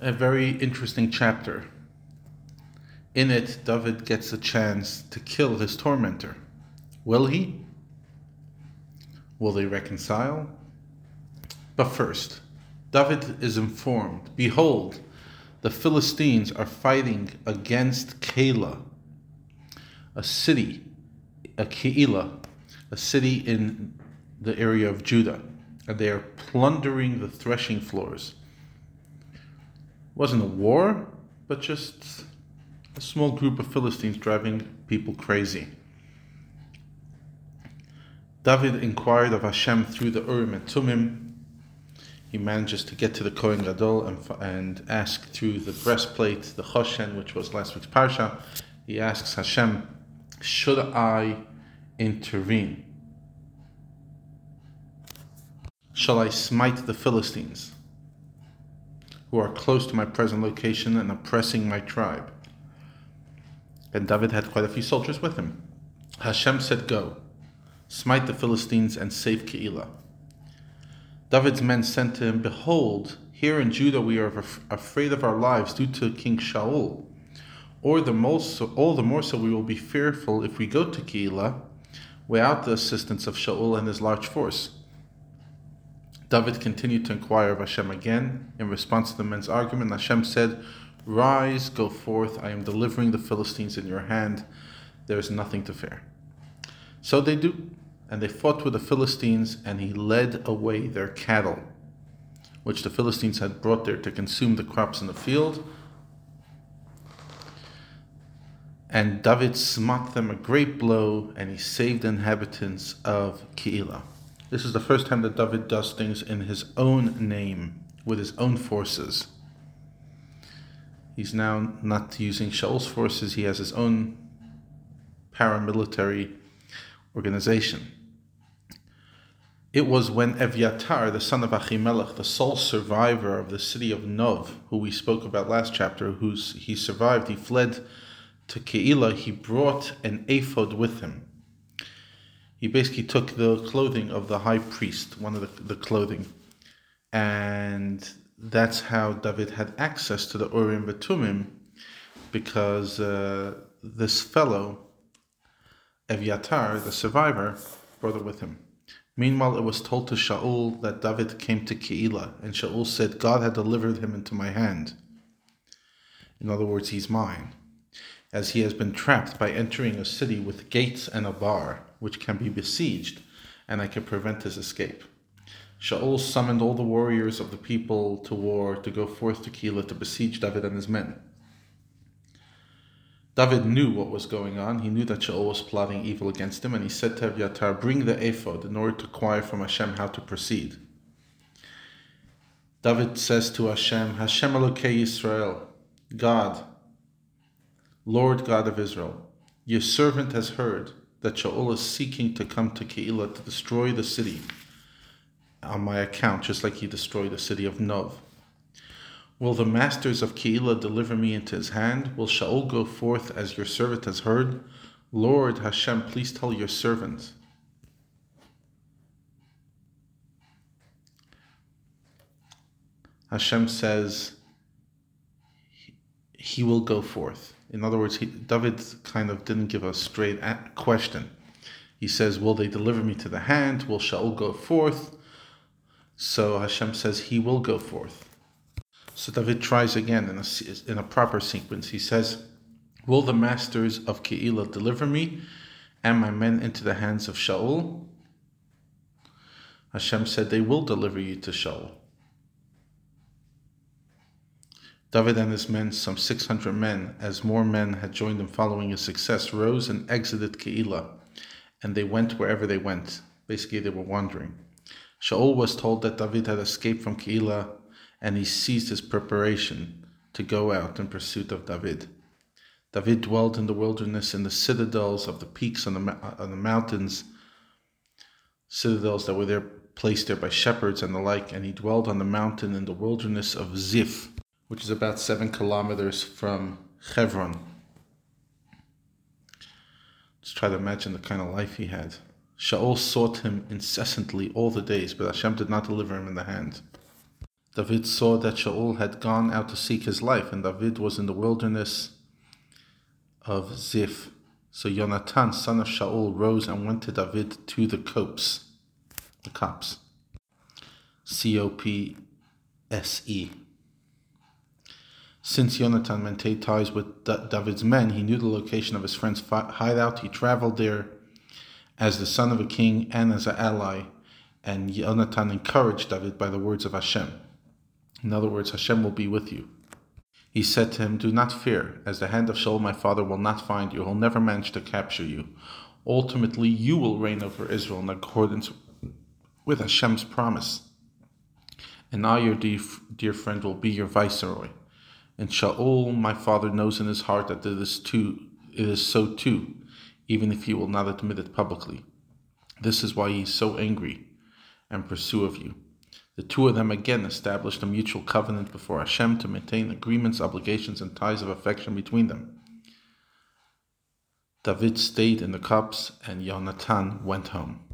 a very interesting chapter. In it, David gets a chance to kill his tormentor. Will he? Will they reconcile? But first, David is informed, "Behold, the Philistines are fighting against Keilah, a city in the area of Judah, and they are plundering the threshing floors." Wasn't a war, but just a small group of Philistines driving people crazy. David inquired of Hashem through the Urim and Thummim. He manages to get to the Kohen Gadol and ask through the breastplate, the Choshen, which was last week's parsha. He asks Hashem, "Should I intervene? Shall I smite the Philistines, who are close to my present location and oppressing my tribe?" And David had quite a few soldiers with him. Hashem said, "Go, smite the Philistines and save Keilah." David's men sent to him, "Behold, here in Judah we are afraid of our lives due to King Shaul. All the more so we will be fearful if we go to Keilah without the assistance of Shaul and his large force." David continued to inquire of Hashem again. In response to the men's argument, Hashem said, "Rise, go forth, I am delivering the Philistines in your hand. There is nothing to fear." So they do, and they fought with the Philistines, and he led away their cattle, which the Philistines had brought there to consume the crops in the field. And David smote them a great blow, and he saved the inhabitants of Keilah. This is the first time that David does things in his own name, with his own forces. He's now not using Shaul's forces, he has his own paramilitary organization. It was when Evyatar, the son of Achimelech, the sole survivor of the city of Nov, who we spoke about last chapter, he survived, he fled to Keilah, he brought an ephod with him. He basically took the clothing of the high priest, one of the clothing. And that's how David had access to the Urim and Thummim, because this fellow, Evyatar, the survivor, brought it with him. Meanwhile, it was told to Shaul that David came to Keilah, and Shaul said, "God had delivered him into my hand." In other words, he's mine, as he has been trapped by entering a city with gates and a bar, which can be besieged, and I can prevent his escape. Shaul summoned all the warriors of the people to war to go forth to Keilah to besiege David and his men. David knew what was going on. He knew that Shaul was plotting evil against him, and he said to Evyatar, "Bring the ephod," in order to acquire from Hashem how to proceed. David says to Hashem, "Hashem Elokei Yisrael, God, Lord God of Israel, your servant has heard that Shaul is seeking to come to Keilah to destroy the city on my account, just like he destroyed the city of Nov. Will the masters of Keilah deliver me into his hand? Will Shaul go forth as your servant has heard? Lord Hashem, please tell your servant." Hashem says he will go forth. In other words, David kind of didn't give a straight question. He says, "Will they deliver me to the hand? Will Shaul go forth?" So Hashem says, "He will go forth." So David tries again in a proper sequence. He says, "Will the masters of Keilah deliver me and my men into the hands of Shaul?" Hashem said, "They will deliver you to Shaul." David and his men, some 600 men, as more men had joined them following his success, rose and exited Keilah, and they went wherever they went. Basically, they were wandering. Shaul was told that David had escaped from Keilah, and he ceased his preparation to go out in pursuit of David. David dwelled in the wilderness, in the citadels of the peaks on the mountains, citadels that were there placed there by shepherds and the like, and he dwelled on the mountain in the wilderness of Ziph, which is about 7 kilometers from Hebron. Let's try to imagine the kind of life he had. Shaul sought him incessantly all the days, but Hashem did not deliver him in the hand. David saw that Shaul had gone out to seek his life, and David was in the wilderness of Ziph. So Yonatan, son of Shaul, rose and went to David to the copse. Copse. Since Yonatan maintained ties with David's men, he knew the location of his friend's hideout. He traveled there as the son of a king and as an ally, and Yonatan encouraged David by the words of Hashem. In other words, Hashem will be with you. He said to him, "Do not fear, as the hand of Shaul my father will not find you. He'll never manage to capture you. Ultimately, you will reign over Israel in accordance with Hashem's promise. And I, your dear friend, will be your viceroy. And Shaul, my father, knows in his heart that it is so too, even if he will not admit it publicly. This is why he is so angry and pursue of you." The two of them again established a mutual covenant before Hashem to maintain agreements, obligations, and ties of affection between them. David stayed in the copse, and Yonatan went home.